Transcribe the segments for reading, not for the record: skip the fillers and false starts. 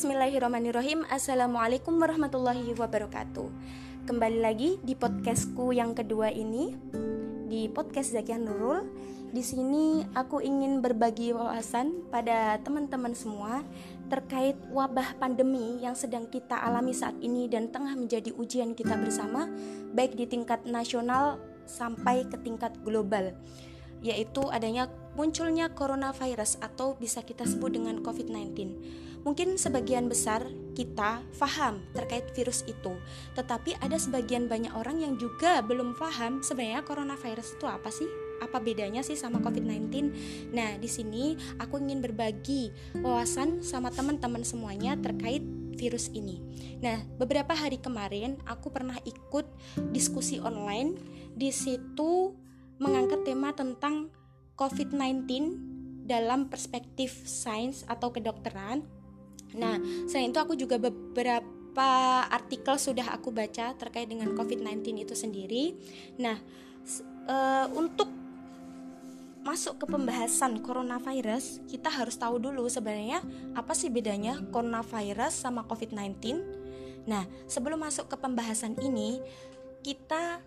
Bismillahirrahmanirrahim. Assalamualaikum warahmatullahi wabarakatuh. Kembali lagi di podcastku yang kedua ini, di podcast Zakian Nurul. Di sini aku ingin berbagi wawasan pada teman-teman semua terkait wabah pandemi yang sedang kita alami saat ini dan tengah menjadi ujian kita bersama, baik di tingkat nasional sampai ke tingkat global, yaitu adanya munculnya coronavirus atau bisa kita sebut dengan COVID-19. Mungkin sebagian besar kita faham terkait virus itu, tetapi ada sebagian banyak orang yang juga belum faham sebenarnya coronavirus itu apa sih? Apa bedanya sih sama COVID-19? Nah, di sini aku ingin berbagi wawasan sama teman-teman semuanya terkait virus ini. Nah, beberapa hari kemarin aku pernah ikut diskusi online, di situ mengangkat tema tentang COVID-19 dalam perspektif sains atau kedokteran. Nah, selain itu aku juga beberapa artikel sudah aku baca terkait dengan COVID-19 itu sendiri. Nah, untuk masuk ke pembahasan coronavirus, kita harus tahu dulu sebenarnya apa sih bedanya coronavirus sama COVID-19. Nah, sebelum masuk ke pembahasan ini, kita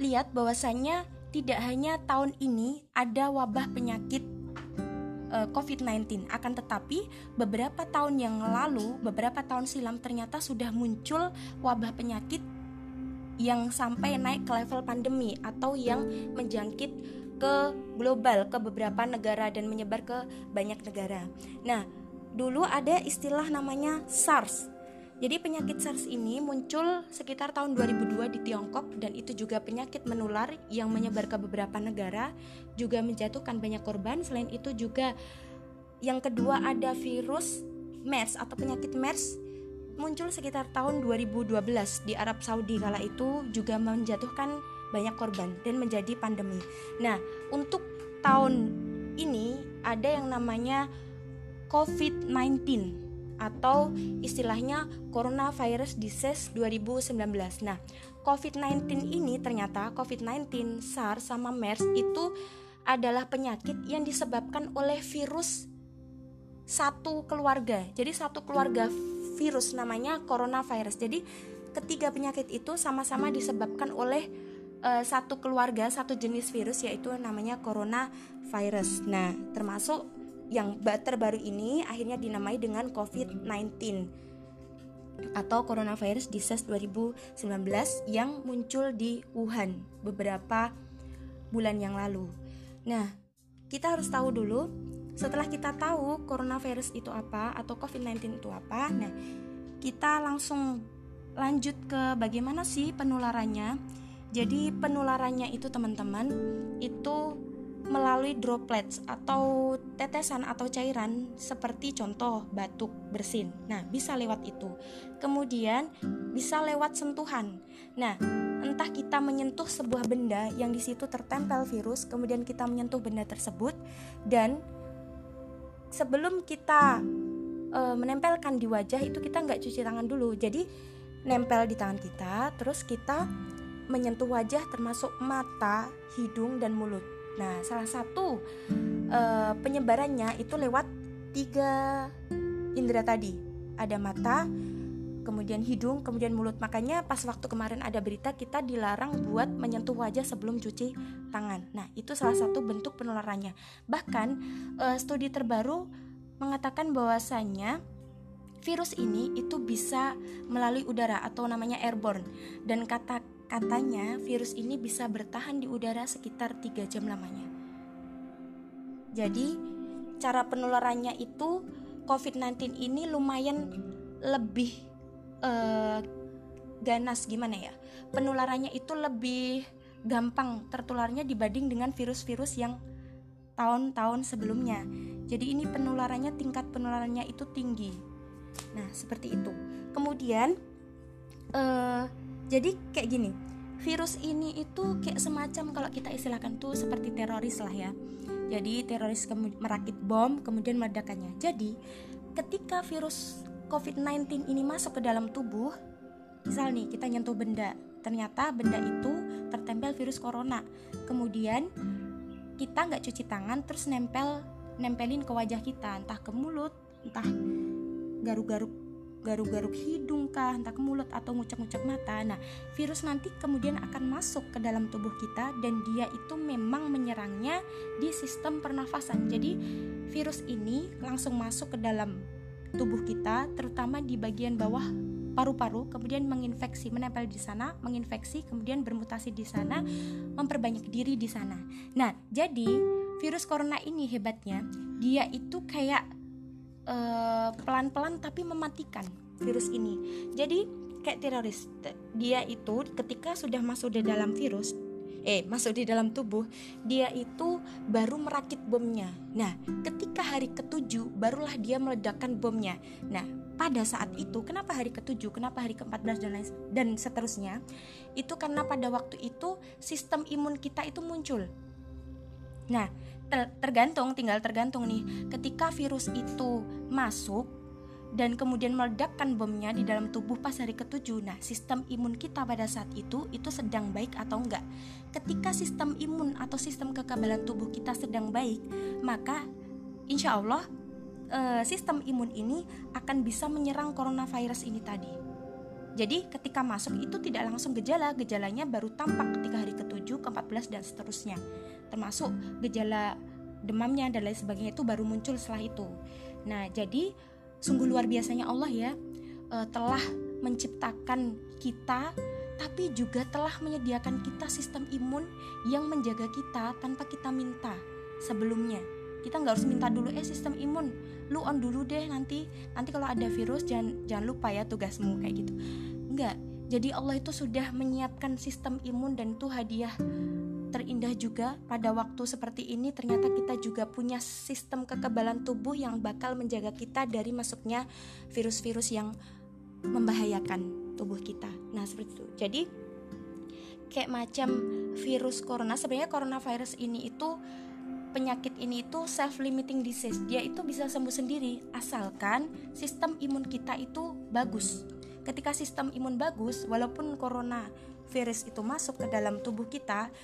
lihat bahwasannya tidak hanya tahun ini ada wabah penyakit COVID-19, akan tetapi beberapa tahun yang lalu, beberapa tahun silam ternyata sudah muncul wabah penyakit yang sampai naik ke level pandemi atau yang menjangkit ke global, ke beberapa negara dan menyebar ke banyak negara. Nah, dulu ada istilah namanya SARS. Jadi penyakit SARS ini muncul sekitar tahun 2002 di Tiongkok, dan itu juga penyakit menular yang menyebar ke beberapa negara, juga menjatuhkan banyak korban. Selain itu juga yang kedua ada virus MERS atau penyakit MERS, muncul sekitar tahun 2012 di Arab Saudi, kala itu juga menjatuhkan banyak korban dan menjadi pandemi. Nah, untuk tahun ini ada yang namanya COVID-19 atau istilahnya Coronavirus Disease 2019. Nah, COVID-19 ini ternyata COVID-19, SARS sama MERS itu adalah penyakit yang disebabkan oleh virus satu keluarga. Jadi satu keluarga virus namanya coronavirus. Jadi ketiga penyakit itu sama-sama disebabkan oleh satu keluarga, satu jenis virus, yaitu namanya coronavirus. Nah, termasuk yang terbaru ini akhirnya dinamai dengan COVID-19 atau Coronavirus Disease 2019 yang muncul di Wuhan beberapa bulan yang lalu. Nah, kita harus tahu dulu, setelah kita tahu coronavirus itu apa atau COVID-19 itu apa, nah, kita langsung lanjut ke bagaimana sih penularannya. Jadi penularannya itu teman-teman, itu melalui droplets atau tetesan atau cairan, seperti contoh batuk, bersin. Nah, bisa lewat itu. Kemudian bisa lewat sentuhan. Nah, entah kita menyentuh sebuah benda yang di situ tertempel virus, kemudian kita menyentuh benda tersebut, dan sebelum kita menempelkan di wajah itu kita nggak cuci tangan dulu. Jadi nempel di tangan kita, terus kita menyentuh wajah termasuk mata, hidung, dan mulut. Nah, salah satu penyebarannya itu lewat tiga indera tadi. Ada mata, kemudian hidung, kemudian mulut. Makanya pas waktu kemarin ada berita, kita dilarang buat menyentuh wajah sebelum cuci tangan. Nah, itu salah satu bentuk penularannya. Bahkan studi terbaru mengatakan bahwasannya virus ini itu bisa melalui udara atau namanya airborne. Dan Katanya virus ini bisa bertahan di udara sekitar 3 jam lamanya. Jadi cara penularannya itu COVID-19 ini lumayan lebih ganas, gimana ya? Penularannya itu lebih gampang tertularnya dibanding dengan virus-virus yang tahun-tahun sebelumnya. Jadi ini penularannya, tingkat penularannya itu tinggi. Nah, seperti itu. Kemudian jadi kayak gini, virus ini itu kayak semacam, kalau kita istilahkan tuh seperti teroris lah ya. Jadi teroris merakit bom kemudian meledakannya. Jadi ketika virus COVID-19 ini masuk ke dalam tubuh, misal nih kita nyentuh benda, ternyata benda itu tertempel virus corona, kemudian kita nggak cuci tangan terus nempelin ke wajah kita, entah ke mulut, entah garuk-garuk hidung kah, entah ke mulut atau ngucek-ngucek mata. Nah, virus nanti kemudian akan masuk ke dalam tubuh kita dan dia itu memang menyerangnya di sistem pernafasan. Jadi, virus ini langsung masuk ke dalam tubuh kita, terutama di bagian bawah paru-paru, kemudian menginfeksi, menempel di sana, menginfeksi, kemudian bermutasi di sana, memperbanyak diri di sana. Nah, jadi virus corona ini hebatnya, dia itu kayak pelan-pelan tapi mematikan virus ini. Jadi kayak teroris, dia itu ketika sudah masuk di dalam virus, masuk di dalam tubuh, dia itu baru merakit bomnya. Nah, ketika hari ke-7 barulah dia meledakkan bomnya. Nah, pada saat itu, kenapa hari ke-7, kenapa hari ke-14 dan seterusnya, itu karena pada waktu itu sistem imun kita itu muncul. Nah, tergantung nih, ketika virus itu masuk dan kemudian meledakkan bomnya di dalam tubuh pas hari ke-7. Nah, sistem imun kita pada saat itu sedang baik atau enggak. Ketika sistem imun atau sistem kekebalan tubuh kita sedang baik, maka insya Allah sistem imun ini akan bisa menyerang coronavirus ini tadi. Jadi ketika masuk itu tidak langsung gejalanya baru tampak ketika hari ke-7, ke-14 dan seterusnya. Termasuk gejala demamnya dan lain sebagainya itu baru muncul setelah itu. Nah, jadi sungguh luar biasanya Allah ya, telah menciptakan kita, tapi juga telah menyediakan kita sistem imun yang menjaga kita tanpa kita minta sebelumnya. Kita nggak harus minta dulu, sistem imun lu on dulu deh, nanti kalau ada virus jangan lupa ya tugasmu kayak gitu. Enggak, jadi Allah itu sudah menyiapkan sistem imun dan itu hadiah terindah juga pada waktu seperti ini. Ternyata kita juga punya sistem kekebalan tubuh yang bakal menjaga kita dari masuknya virus-virus yang membahayakan tubuh kita. Nah, seperti itu. Jadi kayak macam virus corona, sebenarnya coronavirus ini itu, penyakit ini itu self-limiting disease. Dia itu bisa sembuh sendiri asalkan sistem imun kita itu bagus. Ketika sistem imun bagus, walaupun coronavirus itu masuk ke dalam tubuh kita,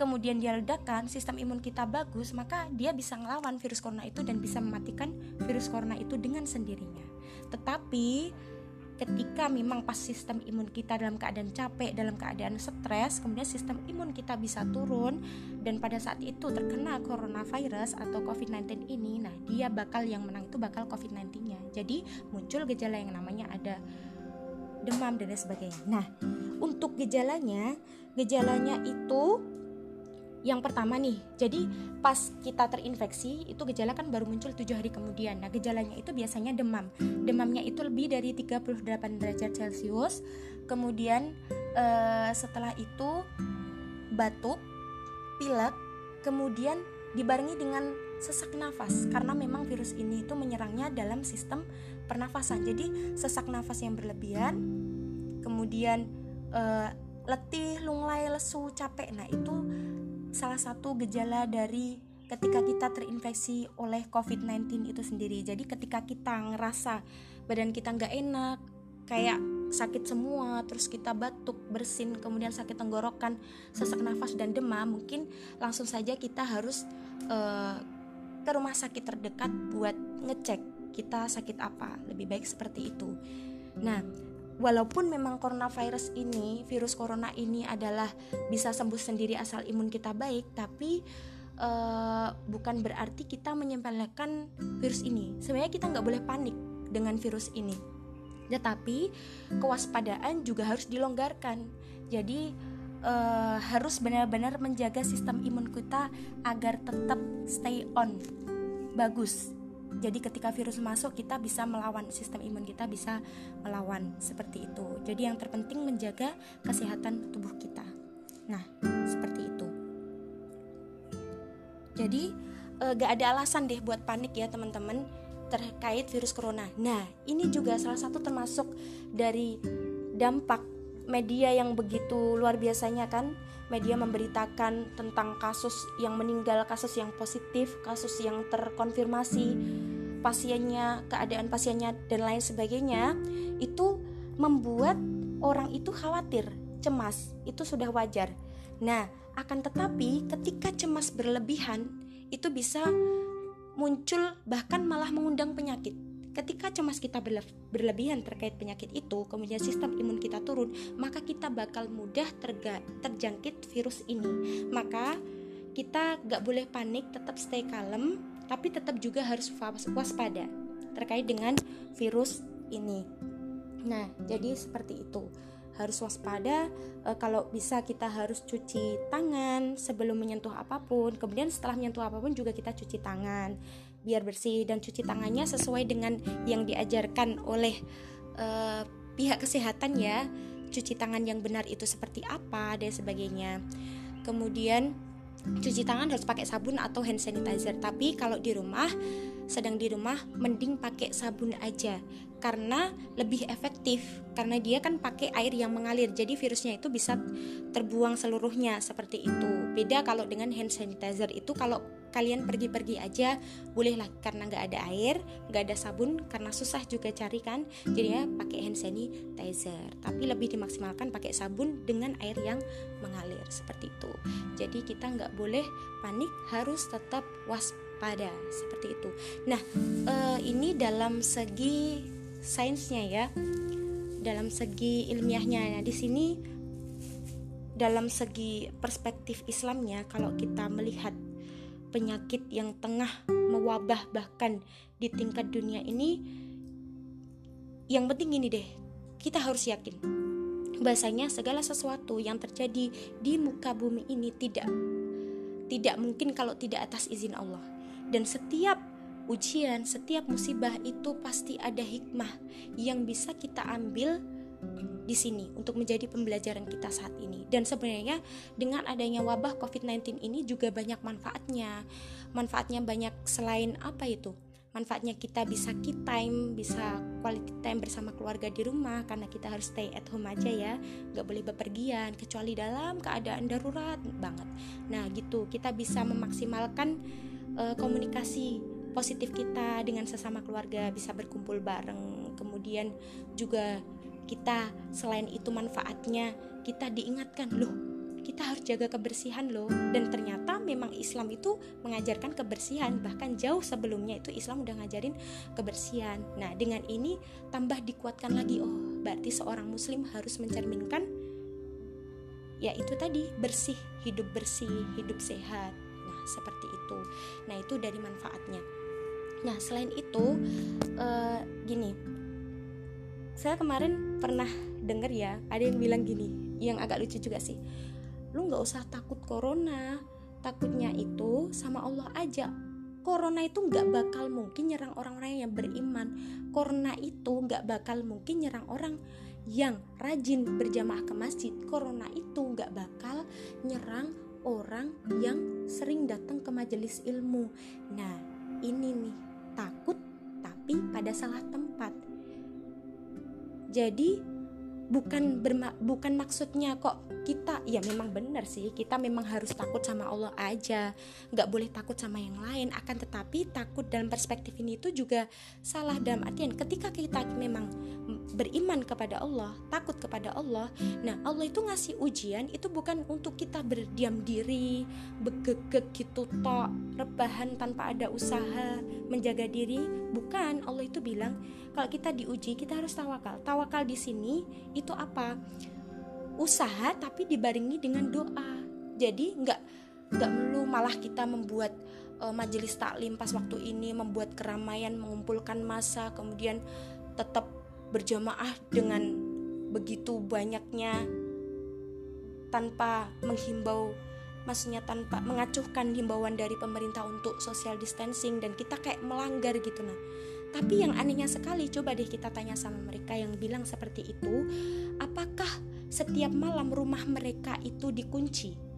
kemudian dia ledakan, sistem imun kita bagus, maka dia bisa ngelawan virus corona itu dan bisa mematikan virus corona itu dengan sendirinya. Tetapi ketika memang pas sistem imun kita dalam keadaan capek, dalam keadaan stres, kemudian sistem imun kita bisa turun dan pada saat itu terkena coronavirus atau COVID-19 ini, nah dia bakal yang menang itu bakal COVID-19-nya. Jadi muncul gejala yang namanya ada demam dan lain sebagainya. Nah, untuk gejalanya itu yang pertama nih, jadi pas kita terinfeksi itu gejala kan baru muncul 7 hari kemudian. Nah, gejalanya itu biasanya demam. Demamnya itu lebih dari 38 derajat Celcius. Kemudian setelah itu batuk, pilek, kemudian dibarengi dengan sesak nafas. Karena memang virus ini itu menyerangnya dalam sistem pernafasan. Jadi sesak nafas yang berlebihan, kemudian letih, lunglai, lesu, capek. Nah, itu salah satu gejala dari ketika kita terinfeksi oleh COVID-19 itu sendiri. Jadi ketika kita ngerasa badan kita gak enak, kayak sakit semua, terus kita batuk, bersin, kemudian sakit tenggorokan, sesak nafas dan demam, mungkin langsung saja kita harus ke rumah sakit terdekat buat ngecek kita sakit apa. Lebih baik seperti itu. Nah, walaupun memang coronavirus ini, virus corona ini adalah bisa sembuh sendiri asal imun kita baik, tapi bukan berarti kita menyepelekan virus ini. Sebenarnya kita nggak boleh panik dengan virus ini. Tetapi kewaspadaan juga harus dilonggarkan. Jadi harus benar-benar menjaga sistem imun kita agar tetap stay on, bagus. Jadi ketika virus masuk kita bisa melawan, sistem imun kita bisa melawan seperti itu. Jadi yang terpenting menjaga kesehatan tubuh kita. Nah, seperti itu. Jadi gak ada alasan deh buat panik ya teman-teman terkait virus corona. Nah, ini juga salah satu termasuk dari dampak media yang begitu luar biasanya kan. Media memberitakan tentang kasus yang meninggal, kasus yang positif, kasus yang terkonfirmasi, pasiennya, keadaan pasiennya dan lain sebagainya. Itu membuat orang itu khawatir, cemas, itu sudah wajar. Nah, akan tetapi ketika cemas berlebihan itu bisa muncul bahkan malah mengundang penyakit. Ketika cemas kita berlebihan terkait penyakit itu, kemudian sistem imun kita turun, maka kita bakal mudah terjangkit virus ini. Maka kita gak boleh panik, tetap stay kalem, tapi tetap juga harus waspada terkait dengan virus ini. Nah, jadi seperti itu. Harus waspada, kalau bisa kita harus cuci tangan sebelum menyentuh apapun, kemudian setelah menyentuh apapun juga kita cuci tangan biar bersih, dan cuci tangannya sesuai dengan yang diajarkan oleh pihak kesehatan ya, cuci tangan yang benar itu seperti apa dan sebagainya. Kemudian cuci tangan harus pakai sabun atau hand sanitizer, tapi kalau di rumah, sedang di rumah, mending pakai sabun aja karena lebih efektif, karena dia kan pakai air yang mengalir, jadi virusnya itu bisa terbuang seluruhnya seperti itu. Beda kalau dengan hand sanitizer itu, kalau kalian pergi-pergi aja bolehlah, karena nggak ada air, nggak ada sabun, karena susah juga cari kan, jadi ya pakai hand sanitizer, tapi lebih dimaksimalkan pakai sabun dengan air yang mengalir seperti itu. Jadi kita nggak boleh panik, harus tetap waspada seperti itu. Nah, ini dalam segi sainsnya ya, dalam segi ilmiahnya. Nah, di sini dalam segi perspektif Islamnya, kalau kita melihat penyakit yang tengah mewabah bahkan di tingkat dunia ini, yang penting gini deh, kita harus yakin bahasanya segala sesuatu yang terjadi di muka bumi ini tidak mungkin kalau tidak atas izin Allah. Dan setiap ujian, setiap musibah itu pasti ada hikmah yang bisa kita ambil di sini untuk menjadi pembelajaran kita saat ini. Dan sebenarnya dengan adanya wabah COVID-19 ini juga banyak manfaatnya. Manfaatnya banyak, selain apa itu? Manfaatnya kita bisa keep time, bisa quality time bersama keluarga di rumah, karena kita harus stay at home aja ya, gak boleh bepergian kecuali dalam keadaan darurat banget. Nah gitu, kita bisa memaksimalkan komunikasi positif kita dengan sesama keluarga, bisa berkumpul bareng. Kemudian juga kita, selain itu manfaatnya, kita diingatkan loh, kita harus jaga kebersihan loh. Dan ternyata memang Islam itu mengajarkan kebersihan, bahkan jauh sebelumnya itu Islam udah ngajarin kebersihan. Nah dengan ini tambah dikuatkan lagi, oh berarti seorang muslim harus mencerminkan ya itu tadi, bersih, hidup sehat. Nah seperti itu. Nah itu dari manfaatnya. Nah selain itu gini, saya kemarin pernah denger ya, ada yang bilang gini, yang agak lucu juga sih, lu gak usah takut corona, takutnya itu sama Allah aja. Corona itu gak bakal mungkin nyerang orang-orang yang beriman. Corona itu gak bakal mungkin nyerang orang yang rajin berjamaah ke masjid. Corona itu gak bakal nyerang orang yang sering datang ke majelis ilmu. Nah ini nih, takut tapi pada salah tempat. Jadi bukan maksudnya kok kita, ya memang benar sih, kita memang harus takut sama Allah aja, gak boleh takut sama yang lain. Akan tetapi takut dalam perspektif ini itu juga salah, dalam artian ketika kita memang beriman kepada Allah, takut kepada Allah, nah Allah itu ngasih ujian itu bukan untuk kita berdiam diri, begegek gitu tok, rebahan tanpa ada usaha menjaga diri. Bukan, Allah itu bilang kalau kita diuji kita harus tawakal. Tawakal di sini itu apa? Usaha tapi dibarengi dengan doa. Jadi nggak perlu malah kita membuat majelis taklim pas waktu ini, membuat keramaian, mengumpulkan massa, kemudian tetap berjamaah dengan begitu banyaknya tanpa menghimbau, maksudnya tanpa mengacuhkan himbauan dari pemerintah untuk social distancing, dan kita kayak melanggar gitu. Nah tapi yang anehnya sekali, coba deh kita tanya sama mereka yang bilang seperti itu, apakah setiap malam rumah mereka itu dikunci?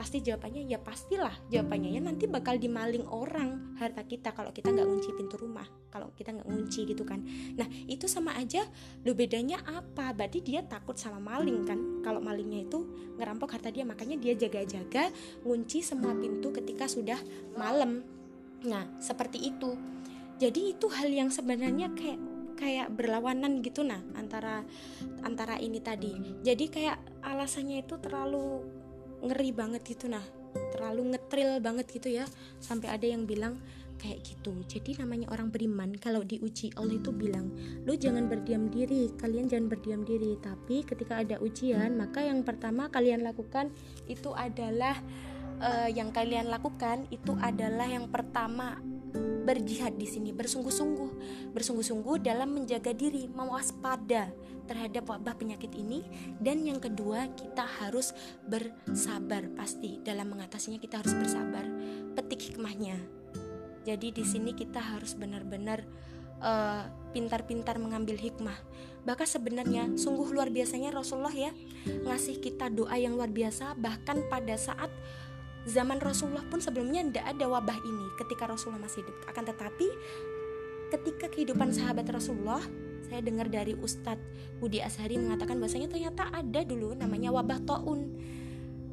Pasti jawabannya ya pastilah, jawabannya ya nanti bakal dimaling orang harta kita kalau kita nggak ngunci pintu rumah, kalau kita nggak ngunci gitu kan. Nah itu sama aja, lo bedanya apa? Berarti dia takut sama maling kan, kalau malingnya itu ngerampok harta dia, makanya dia jaga-jaga ngunci semua pintu ketika sudah malam. Nah seperti itu. Jadi itu hal yang sebenarnya kayak berlawanan gitu, nah antara ini tadi. Jadi kayak alasannya itu terlalu ngeri banget gitu, nah terlalu ngetril banget gitu ya, sampai ada yang bilang kayak gitu. Jadi namanya orang beriman, kalau diuji Allah itu bilang, lu jangan berdiam diri, kalian jangan berdiam diri. Tapi ketika ada ujian, maka yang pertama kalian lakukan itu adalah berjihad di sini, bersungguh-sungguh dalam menjaga diri, mewaspada terhadap wabah penyakit ini. Dan yang kedua, kita harus bersabar, pasti dalam mengatasinya kita harus bersabar, petik hikmahnya. Jadi di sini kita harus benar-benar pintar-pintar mengambil hikmah. Bahkan sebenarnya sungguh luar biasanya Rasulullah ya, ngasih kita doa yang luar biasa. Bahkan pada saat zaman Rasulullah pun sebelumnya tidak ada wabah ini ketika Rasulullah masih hidup. Akan tetapi ketika kehidupan sahabat Rasulullah, saya dengar dari Ustadz Hudi Ashari mengatakan bahasanya ternyata ada dulu namanya wabah taun.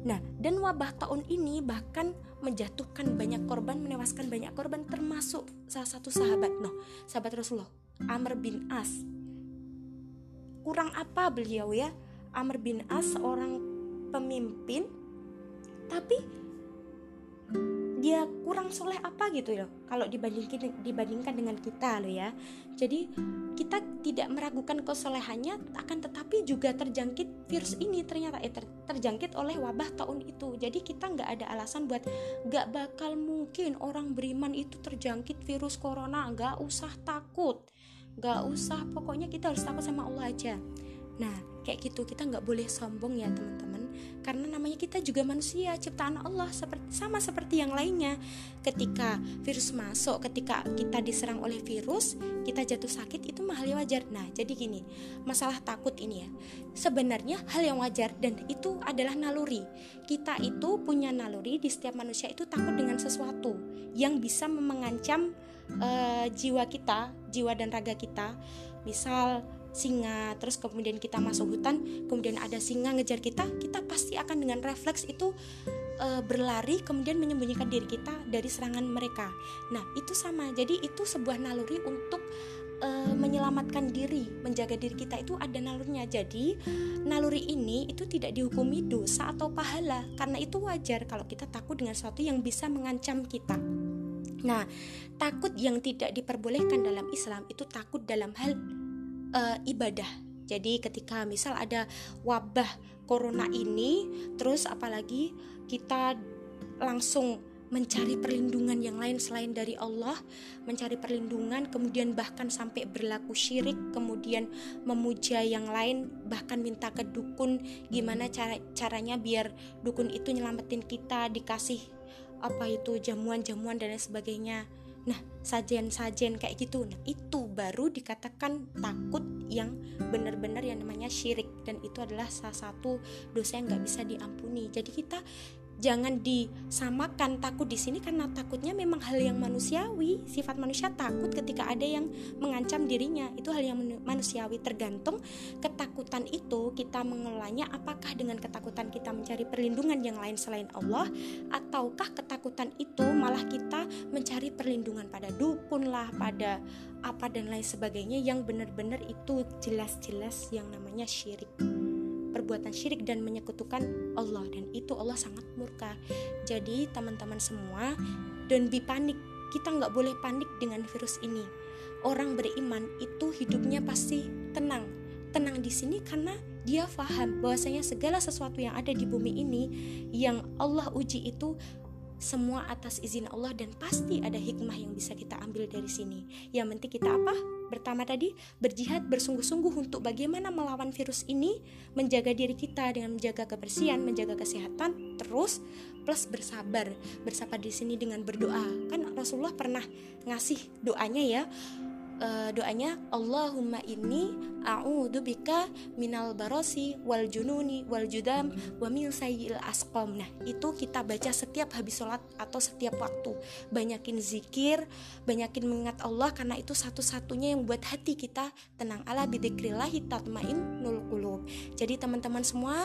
Nah, dan wabah taun ini bahkan menjatuhkan banyak korban, menewaskan banyak korban, termasuk salah satu sahabat Rasulullah, Amr bin As. Kurang apa beliau ya, Amr bin As seorang pemimpin, tapi dia kurang soleh apa gitu loh kalau dibandingkan dengan kita loh ya. Jadi kita tidak meragukan kesolehannya, akan tetapi juga terjangkit virus ini, ternyata terjangkit oleh wabah taun itu. Jadi kita nggak ada alasan buat nggak bakal mungkin orang beriman itu terjangkit virus corona, nggak usah takut, nggak usah, pokoknya kita harus takut sama Allah aja. Nah kayak gitu, kita nggak boleh sombong ya teman-teman. Karena namanya kita juga manusia, ciptaan Allah, sama seperti yang lainnya. Ketika virus masuk, ketika kita diserang oleh virus, kita jatuh sakit, itu hal yang wajar. Nah jadi gini, masalah takut ini ya, sebenarnya hal yang wajar dan itu adalah naluri. Kita itu punya naluri, di setiap manusia itu takut dengan sesuatu yang bisa mengancam jiwa kita, jiwa dan raga kita. Misal singa, terus kemudian kita masuk hutan, kemudian ada singa ngejar kita, kita pasti akan dengan refleks itu berlari, kemudian menyembunyikan diri kita dari serangan mereka. Nah itu sama, jadi itu sebuah naluri untuk menyelamatkan diri, menjaga diri kita itu ada nalurinya. Jadi naluri ini itu tidak dihukumi dosa atau pahala, karena itu wajar kalau kita takut dengan sesuatu yang bisa mengancam kita. Nah takut yang tidak diperbolehkan dalam Islam itu takut dalam hal ibadah. Jadi ketika misal ada wabah corona ini, terus apalagi kita langsung mencari perlindungan yang lain selain dari Allah, mencari perlindungan, kemudian bahkan sampai berlaku syirik, kemudian memuja yang lain, bahkan minta ke dukun gimana caranya biar dukun itu nyelamatin kita, dikasih jamuan-jamuan dan lain sebagainya. Nah sajen-sajen kayak gitu, nah itu baru dikatakan takut yang benar-benar yang namanya syirik, dan itu adalah salah satu dosa yang gak bisa diampuni. Jadi kita jangan disamakan takut di sini, karena takutnya memang hal yang manusiawi, sifat manusia takut ketika ada yang mengancam dirinya, itu hal yang manusiawi. Tergantung ketakutan itu kita mengelolanya, apakah dengan ketakutan kita mencari perlindungan yang lain selain Allah, ataukah ketakutan itu malah kita mencari perlindungan pada dukun lah, pada apa dan lain sebagainya, yang benar-benar itu jelas-jelas yang namanya syirik, perbuatan syirik dan menyekutukan Allah, dan itu Allah sangat murka. Jadi teman-teman semua, don't be panik, kita gak boleh panik dengan virus ini. Orang beriman itu hidupnya pasti tenang di sini, karena dia faham bahwasanya segala sesuatu yang ada di bumi ini yang Allah uji itu semua atas izin Allah, dan pasti ada hikmah yang bisa kita ambil dari sini. Yang penting kita pertama tadi, berjihad bersungguh-sungguh untuk bagaimana melawan virus ini, menjaga diri kita dengan menjaga kebersihan, menjaga kesehatan, terus plus bersabar di sini dengan berdoa. Kan Rasulullah pernah ngasih doanya ya, doanya Allahumma inni a'udzubika minal barasi wal jununi wal judam wa min sayyil asqam. Nah itu kita baca setiap habis sholat atau setiap waktu. Banyakin zikir, banyakin mengingat Allah, karena itu satu-satunya yang buat hati kita tenang. Ala bidzikrillahi tatma'innul qulub. Jadi teman-teman semua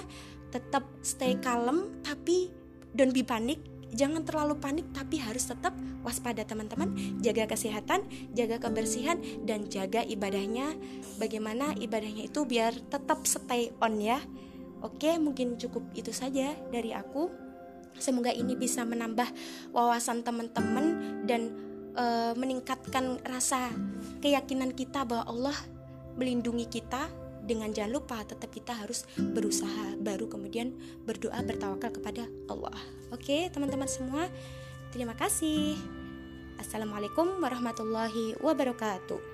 tetap stay kalem, tapi don't be panik. Jangan terlalu panik, tapi harus tetap waspada teman-teman. Jaga kesehatan, jaga kebersihan, dan jaga ibadahnya. Bagaimana ibadahnya itu biar tetap stay on ya. Oke, mungkin cukup itu saja dari aku. Semoga ini bisa menambah wawasan teman-teman dan meningkatkan rasa keyakinan kita bahwa Allah melindungi kita. Dengan jangan lupa tetap kita harus berusaha, baru kemudian berdoa, bertawakal kepada Allah. Oke teman-teman semua, terima kasih. Assalamualaikum warahmatullahi wabarakatuh.